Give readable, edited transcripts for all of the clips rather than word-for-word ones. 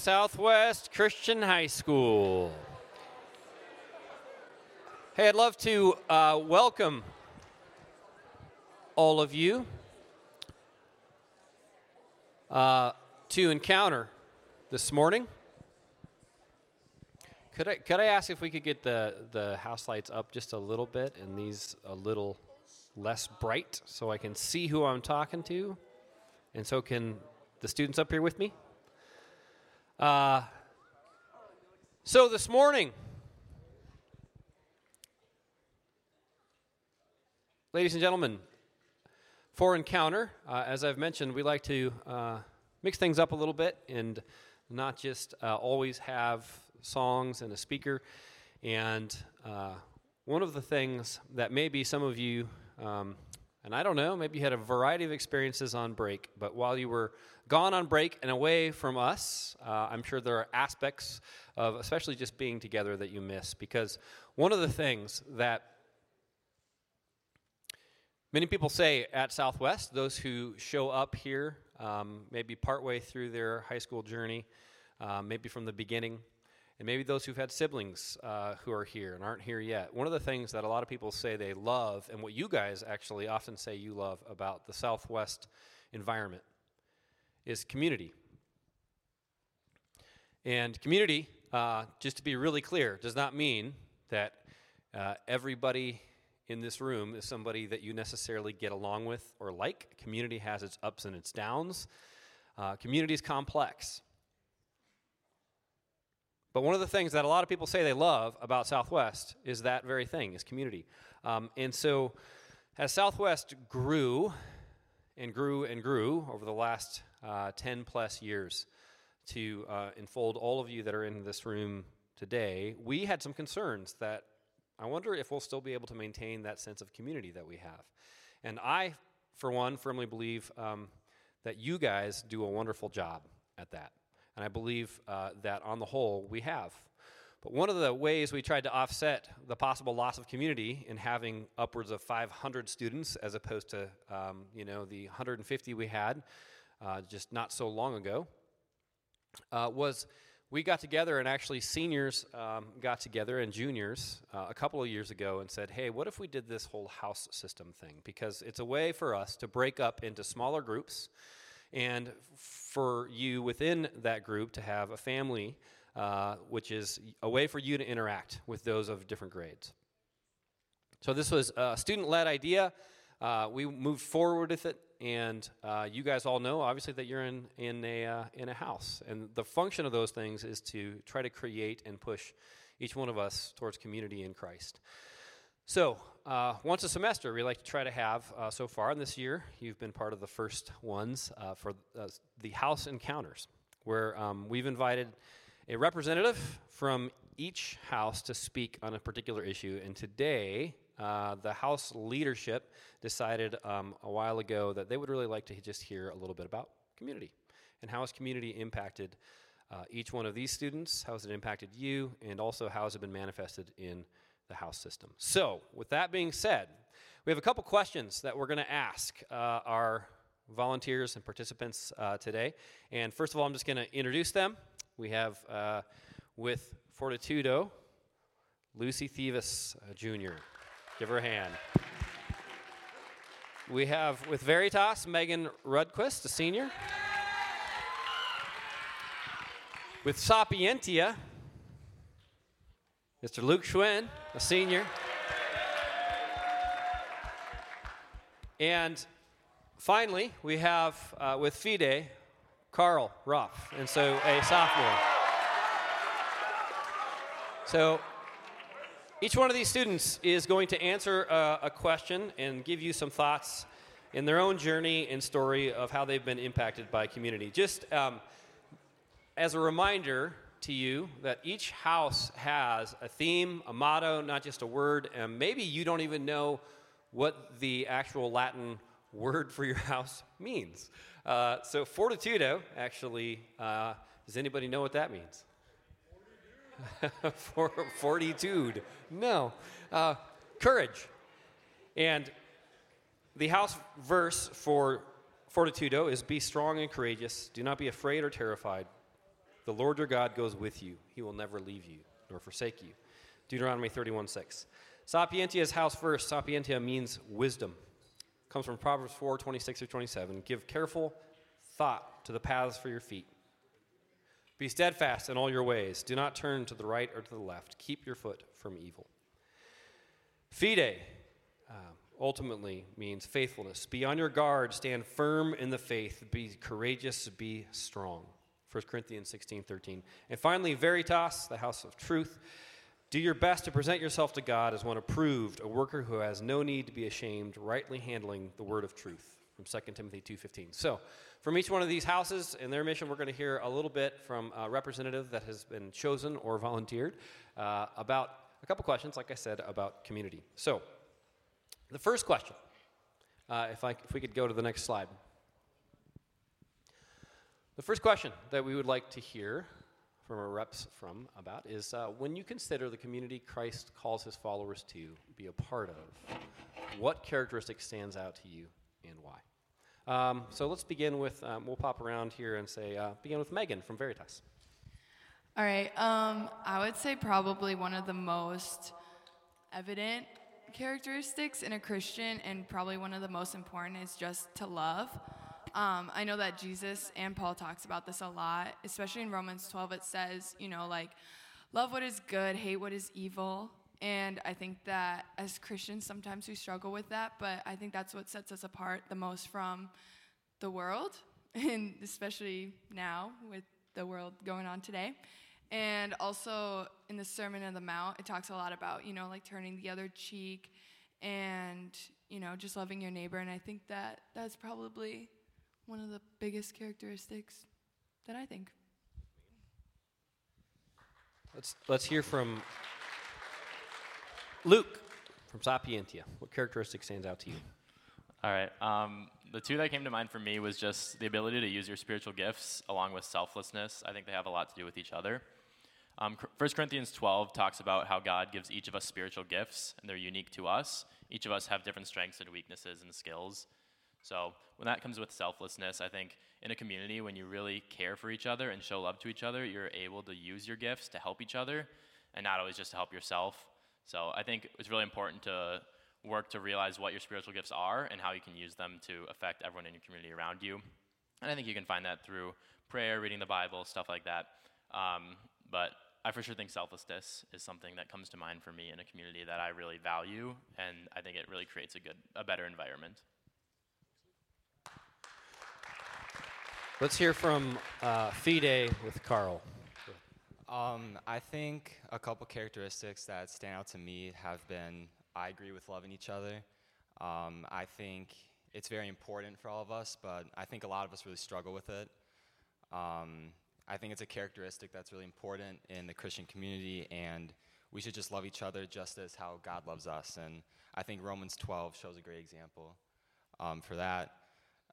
Southwest Christian High School. Hey, I'd love to welcome all of you to Encounter this morning. Could I ask if we could get the house lights up just a little bit and these a little less bright so I can see who I'm talking to, and so can the students up here with me? So this morning, ladies and gentlemen, for Encounter, as I've mentioned, we like to mix things up a little bit and not just always have songs and a speaker. And one of the things that maybe some of you, and I don't know, maybe you had a variety of experiences on break, but while you were gone on break and away from us, I'm sure there are aspects of especially just being together that you miss, because one of the things that many people say at Southwest, those who show up here maybe partway through their high school journey, maybe from the beginning, and maybe those who've had siblings who are here and aren't here yet. One of the things that a lot of people say they love, and what you guys actually often say you love about the Southwest environment, is community. And community, just to be really clear, does not mean that everybody in this room is somebody that you necessarily get along with or like. Community has its ups and its downs. Community is complex. But one of the things that a lot of people say they love about Southwest is that very thing, is community. And so as Southwest grew and grew and grew over the last 10 plus years to enfold all of you that are in this room today, we had some concerns that I wonder if we'll still be able to maintain that sense of community that we have. And I, for one, firmly believe that you guys do a wonderful job at that. And I believe that on the whole, we have. But one of the ways we tried to offset the possible loss of community in having upwards of 500 students as opposed to, the 150 we had just not so long ago, was we got together, and actually seniors got together and juniors a couple of years ago and said, hey, what if we did this whole house system thing? Because it's a way for us to break up into smaller groups, and for you within that group to have a family, which is a way for you to interact with those of different grades. So this was a student-led idea. We moved forward with it, and you guys all know, obviously, that you're in a house. And the function of those things is to try to create and push each one of us towards community in Christ. So once a semester, we like to try to have, so far in this year, you've been part of the first ones for the house encounters, where we've invited a representative from each house to speak on a particular issue. And today, the house leadership decided a while ago that they would really like to just hear a little bit about community and how has community impacted each one of these students, how has it impacted you, and also how has it been manifested in the house system. So, with that being said, we have a couple questions that we're going to ask our volunteers and participants today. And first of all, I'm just going to introduce them. We have with Fortitudo, Lucy Thieves Jr. Give her a hand. We have with Veritas, Megan Rudquist, a senior. With Sapientia, Mr. Luke Schwinn, a senior. And finally, we have with Fide, Carl Ruff, and so a sophomore. So each one of these students is going to answer a question and give you some thoughts in their own journey and story of how they've been impacted by community. Just as a reminder to you that each house has a theme, a motto, not just a word, and maybe you don't even know what the actual Latin word for your house means. So Fortitudo, actually, does anybody know what that means? Fortitude. No. Courage. And the house verse for Fortitudo is, be strong and courageous, do not be afraid or terrified. The Lord your God goes with you. He will never leave you nor forsake you. Deuteronomy 31:6. Sapientia is house first. Sapientia means wisdom. It comes from Proverbs 4:26-27. Give careful thought to the paths for your feet. Be steadfast in all your ways. Do not turn to the right or to the left. Keep your foot from evil. Fide ultimately means faithfulness. Be on your guard. Stand firm in the faith. Be courageous. Be strong. 1 Corinthians 16:13. And finally, Veritas, the house of truth. Do your best to present yourself to God as one approved, a worker who has no need to be ashamed, rightly handling the word of truth. From 2 Timothy 2:15. So, from each one of these houses and their mission, we're going to hear a little bit from a representative that has been chosen or volunteered about a couple questions, like I said, about community. So, the first question, if we could go to the next slide. The first question that we would like to hear from our reps from about is, when you consider the community Christ calls his followers to be a part of, what characteristic stands out to you and why? So let's begin with, we'll pop around here and say, begin with Megan from Veritas. All right. I would say probably one of the most evident characteristics in a Christian and probably one of the most important is just to love. I know that Jesus and Paul talks about this a lot, especially in Romans 12. It says, love what is good, hate what is evil. And I think that as Christians, sometimes we struggle with that, but I think that's what sets us apart the most from the world, and especially now with the world going on today. And also in the Sermon on the Mount, it talks a lot about, turning the other cheek and, just loving your neighbor. And I think that that's probably one of the biggest characteristics that I think. Let's hear from Luke from Sapientia. What characteristic stands out to you? All right. The two that came to mind for me was just the ability to use your spiritual gifts along with selflessness. I think they have a lot to do with each other. 1 Corinthians 12 talks about how God gives each of us spiritual gifts, and they're unique to us. Each of us have different strengths and weaknesses and skills. So when that comes with selflessness, I think in a community, when you really care for each other and show love to each other, you're able to use your gifts to help each other and not always just to help yourself. So I think it's really important to work to realize what your spiritual gifts are and how you can use them to affect everyone in your community around you. And I think you can find that through prayer, reading the Bible, stuff like that. But I for sure think selflessness is something that comes to mind for me in a community that I really value, and I think it really creates a better environment. Let's hear from Fide with Carl. I think a couple characteristics that stand out to me have been, I agree with loving each other. I think it's very important for all of us, but I think a lot of us really struggle with it. I think it's a characteristic that's really important in the Christian community, and we should just love each other just as how God loves us. And I think Romans 12 shows a great example for that.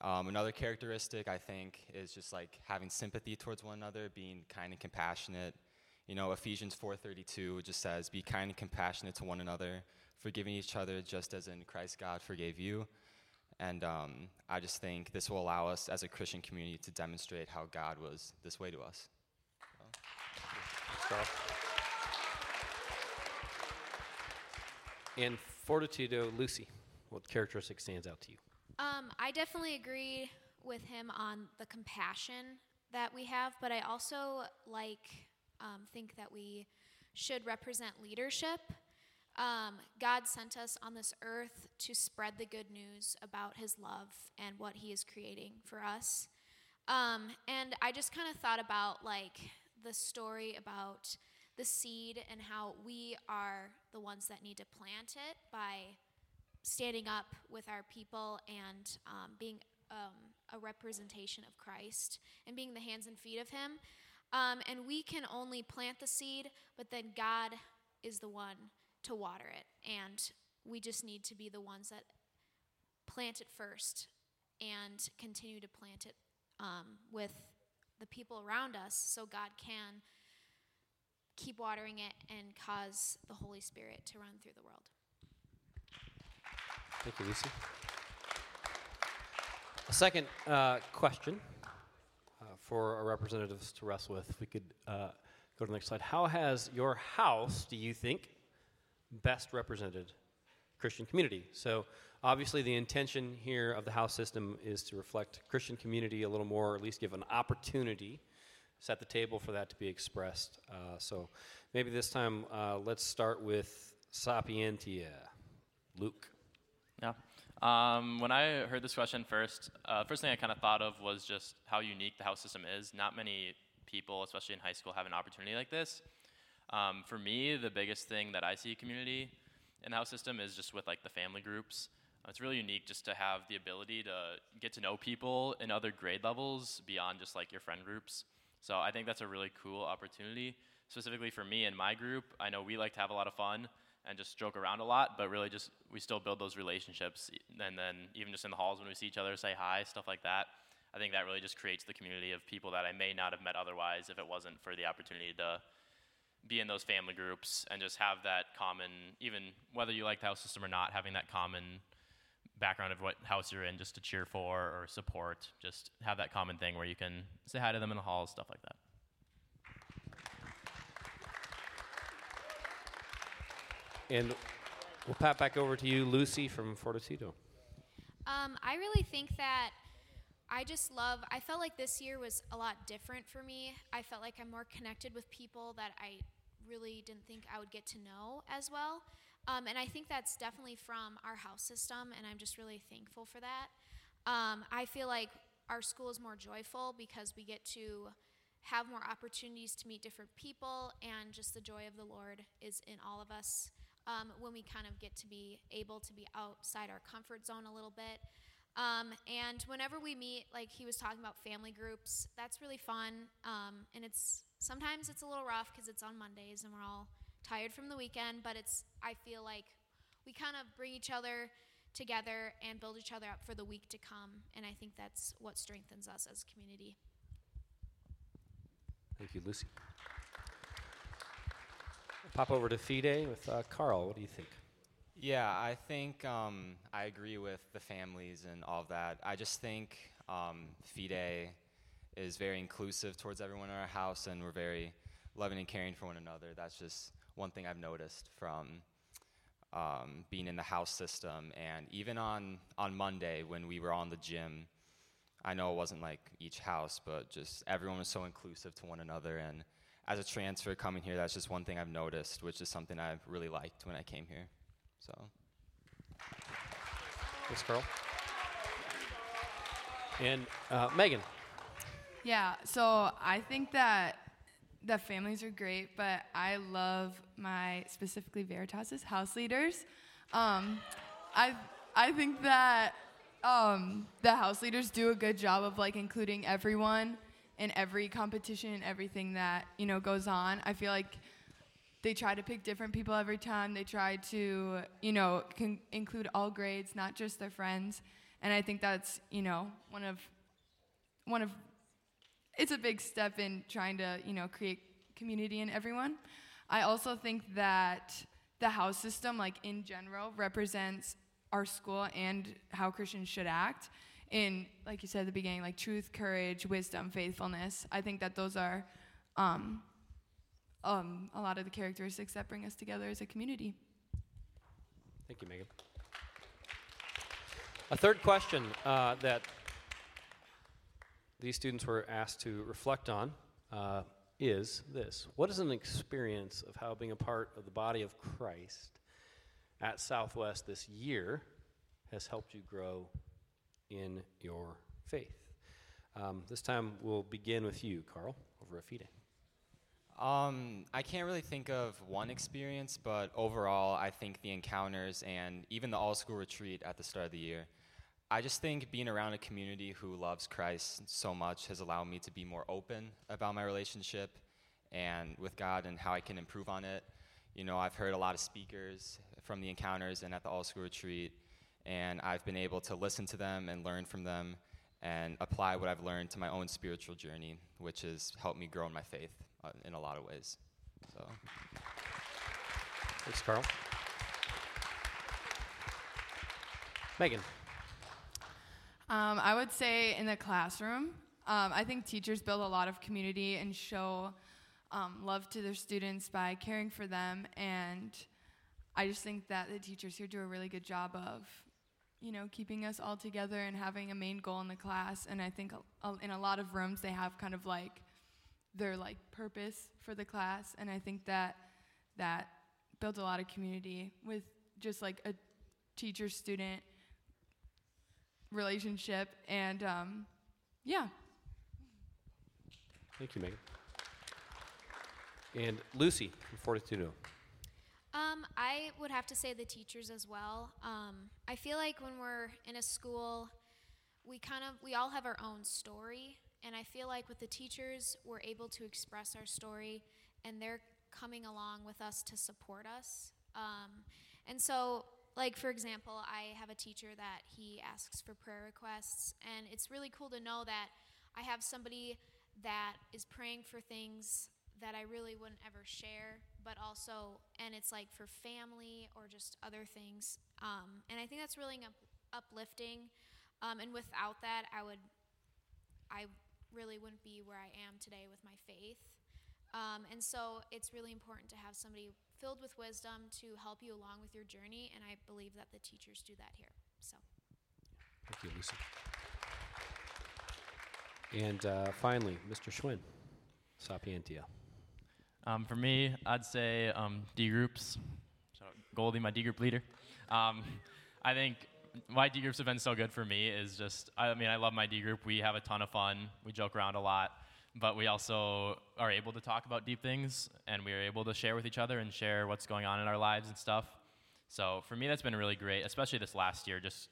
Another characteristic, I think, is just like having sympathy towards one another, being kind and compassionate. Ephesians 4:32 just says, be kind and compassionate to one another, forgiving each other just as in Christ God forgave you. And I just think this will allow us as a Christian community to demonstrate how God was this way to us. So. And Fortitudo, Lucy, what characteristic stands out to you? I definitely agree with him on the compassion that we have, but I also think that we should represent leadership. God sent us on this earth to spread the good news about his love and what he is creating for us. And I just kind of thought about the story about the seed and how we are the ones that need to plant it by standing up with our people and being a representation of Christ and being the hands and feet of him. And we can only plant the seed, but then God is the one to water it. And we just need to be the ones that plant it first and continue to plant it with the people around us so God can keep watering it and cause the Holy Spirit to run through the world. Thank you, Lucy. A second question for our representatives to wrestle with. If we could go to the next slide. How has your house, do you think, best represented Christian community? So obviously the intention here of the house system is to reflect Christian community a little more, or at least give an opportunity, set the table for that to be expressed. So maybe this time let's start with Sapientia. Luke. Yeah. When I heard this question first, first thing I kind of thought of was just how unique the house system is. Not many people, especially in high school, have an opportunity like this. For me, the biggest thing that I see community in the house system is just with like the family groups. It's really unique just to have the ability to get to know people in other grade levels beyond just like your friend groups. So I think that's a really cool opportunity. Specifically for me and my group, I know we like to have a lot of fun and just joke around a lot, but really just we still build those relationships. And then even just in the halls when we see each other, say hi, stuff like that. I think that really just creates the community of people that I may not have met otherwise if it wasn't for the opportunity to be in those family groups and just have that common, even whether you like the house system or not, having that common background of what house you're in just to cheer for or support, just have that common thing where you can say hi to them in the halls, stuff like that. And we'll pat back over to you, Lucy from Fortitudo. I really think that I felt like this year was a lot different for me. I felt like I'm more connected with people that I really didn't think I would get to know as well. And I think that's definitely from our house system, and I'm just really thankful for that. I feel like our school is more joyful because we get to have more opportunities to meet different people, and just the joy of the Lord is in all of us when we kind of get to be able to be outside our comfort zone a little bit. And whenever we meet, like he was talking about family groups, that's really fun. And sometimes it's a little rough because it's on Mondays and we're all tired from the weekend, but I feel like we kind of bring each other together and build each other up for the week to come. And I think that's what strengthens us as a community. Thank you, Lucy. We'll pop over to Fide with Carl. What do you think? Yeah, I think I agree with the families and all of that. I just think Fide is very inclusive towards everyone in our house, and we're very loving and caring for one another. That's just one thing I've noticed from being in the house system. And even on Monday when we were on the gym, I know it wasn't like each house, but just everyone was so inclusive to one another. And as a transfer coming here, that's just one thing I've noticed, which is something I've really liked when I came here. So, thanks, Carl. And Megan. Yeah, so I think that the families are great, but I love specifically Veritas' house leaders. I think that the house leaders do a good job of like including everyone in every competition and everything that goes on. I feel like they try to pick different people every time. They try to, include all grades, not just their friends. And I think that's, one of it's a big step in trying to, create community in everyone. I also think that the house system, like in general, represents our school and how Christians should act in, like you said at the beginning, like truth, courage, wisdom, faithfulness. I think that those are a lot of the characteristics that bring us together as a community. Thank you, Megan. A third question that these students were asked to reflect on is this. What is an experience of how being a part of the body of Christ at Southwest this year has helped you grow in your faith? This time we'll begin with you, Carl, over at Fide. I can't really think of one experience, but overall, I think the encounters and even the all-school retreat at the start of the year, I just think being around a community who loves Christ so much has allowed me to be more open about my relationship and with God and how I can improve on it. I've heard a lot of speakers from the encounters and at the all-school retreat, and I've been able to listen to them and learn from them and apply what I've learned to my own spiritual journey, which has helped me grow in my faith in a lot of ways. So, thanks, Carl. Megan. I would say in the classroom, I think teachers build a lot of community and show love to their students by caring for them, and I just think that the teachers here do a really good job of, you know, keeping us all together and having a main goal in the class. And I think in a lot of rooms they have kind of like their like purpose for the class, and I think that that builds a lot of community with just like a teacher-student relationship, and yeah. Thank you, Megan. And Lucy from Fortitudo. I would have to say the teachers as well. I feel like when we're in a school, we all have our own story, and I feel like with the teachers, we're able to express our story, and they're coming along with us to support us. And so, like, for example, I have a teacher that he asks for prayer requests, and it's really cool to know that I have somebody that is praying for things that I really wouldn't ever share, but also, and it's like for family or just other things. And I think that's really uplifting. And without that, I really wouldn't be where I am today with my faith. And so it's really important to have somebody filled with wisdom to help you along with your journey, and I believe that the teachers do that here, so. Thank you, Lisa. And finally, Mr. Schwinn, Sapientia. For me, I'd say D-Groups. So Goldie, my D-Group leader. I think why D-Groups have been so good for me is just, I love my D-Group. We have a ton of fun. We joke around a lot. But we also are able to talk about deep things, and we are able to share with each other and share what's going on in our lives and stuff. So for me, that's been really great, especially this last year, just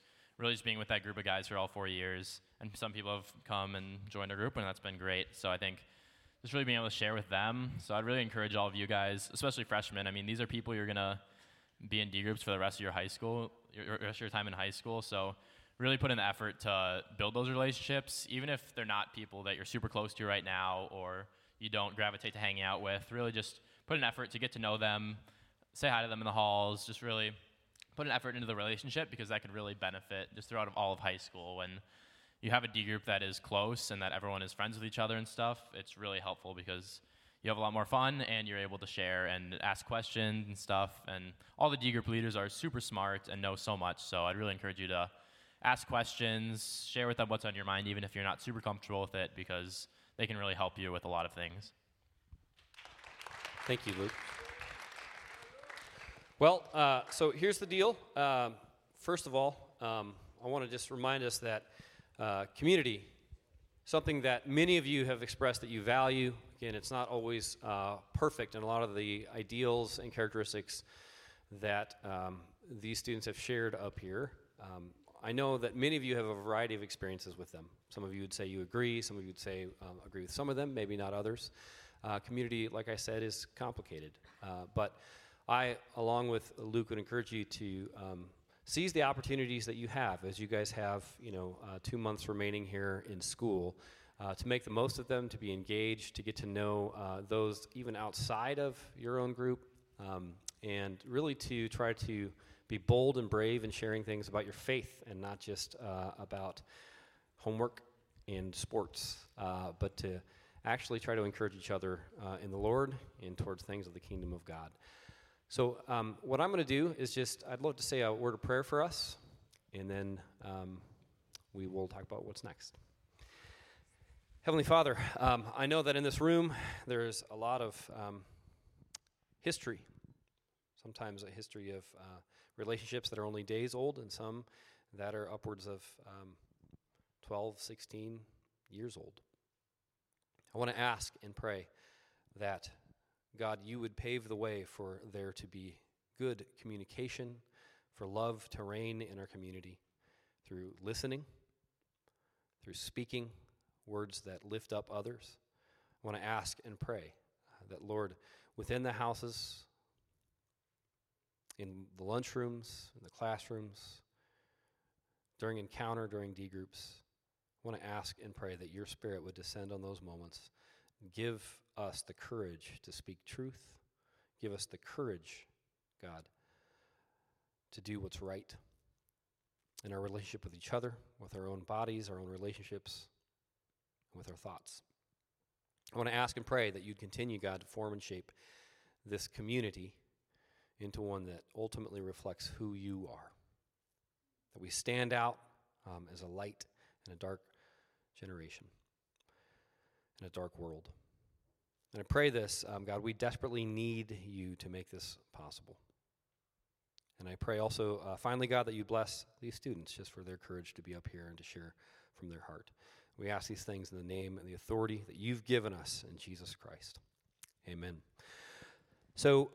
being with that group of guys for all 4 years. And some people have come and joined our group, and that's been great. So I think just really being able to share with them. So I'd really encourage all of you guys, especially freshmen. I mean, these are people you're going to be in D groups for the rest of your high school, rest of your time in high school. So really put in the effort to build those relationships, even if they're not people that you're super close to right now or you don't gravitate to hanging out with. Really just put an effort to get to know them, say hi to them in the halls, just really put an effort into the relationship, because that could really benefit just throughout all of high school. When you have a D group that is close and that everyone is friends with each other and stuff, it's really helpful because you have a lot more fun and you're able to share and ask questions and stuff. And all the D group leaders are super smart and know so much, so I'd really encourage you to ask questions, share with them what's on your mind, even if you're not super comfortable with it, because they can really help you with a lot of things. Thank you, Luke. Well, so here's the deal. First of all, I want to just remind us that community, something that many of you have expressed that you value. Again, it's not always perfect, and a lot of the ideals and characteristics that these students have shared up here, I know that many of you have a variety of experiences with them. Some of you would say you agree, some of you would say agree with some of them, maybe not others. Community, like I said, is complicated. But I, along with Luke, would encourage you to seize the opportunities that you have as you guys have 2 months remaining here in school, to make the most of them, to be engaged, to get to know those even outside of your own group, and really to try to be bold and brave in sharing things about your faith, and not just about homework and sports, but to actually try to encourage each other in the Lord and towards things of the kingdom of God. So what I'm going to do is I'd love to say a word of prayer for us, and then we will talk about what's next. Heavenly Father, I know that in this room there's a lot of history, sometimes a history of relationships that are only days old, and some that are upwards of 12, 16 years old. I want to ask and pray that, God, you would pave the way for there to be good communication, for love to reign in our community through listening, through speaking words that lift up others. I want to ask and pray that, Lord, within the houses, in the lunchrooms, in the classrooms, during encounter, during D groups, I want to ask and pray that your Spirit would descend on those moments. Give us the courage to speak truth. Give us the courage, God, to do what's right in our relationship with each other, with our own bodies, our own relationships. and with our thoughts. I want to ask and pray that you'd continue, God, to form and shape this community into one that ultimately reflects who you are, that we stand out as a light in a dark generation, in a dark world. And I pray this, God, we desperately need you to make this possible. And I pray also, finally, God, that you bless these students just for their courage to be up here and to share from their heart. We ask these things in the name and the authority that you've given us in Jesus Christ. Amen. So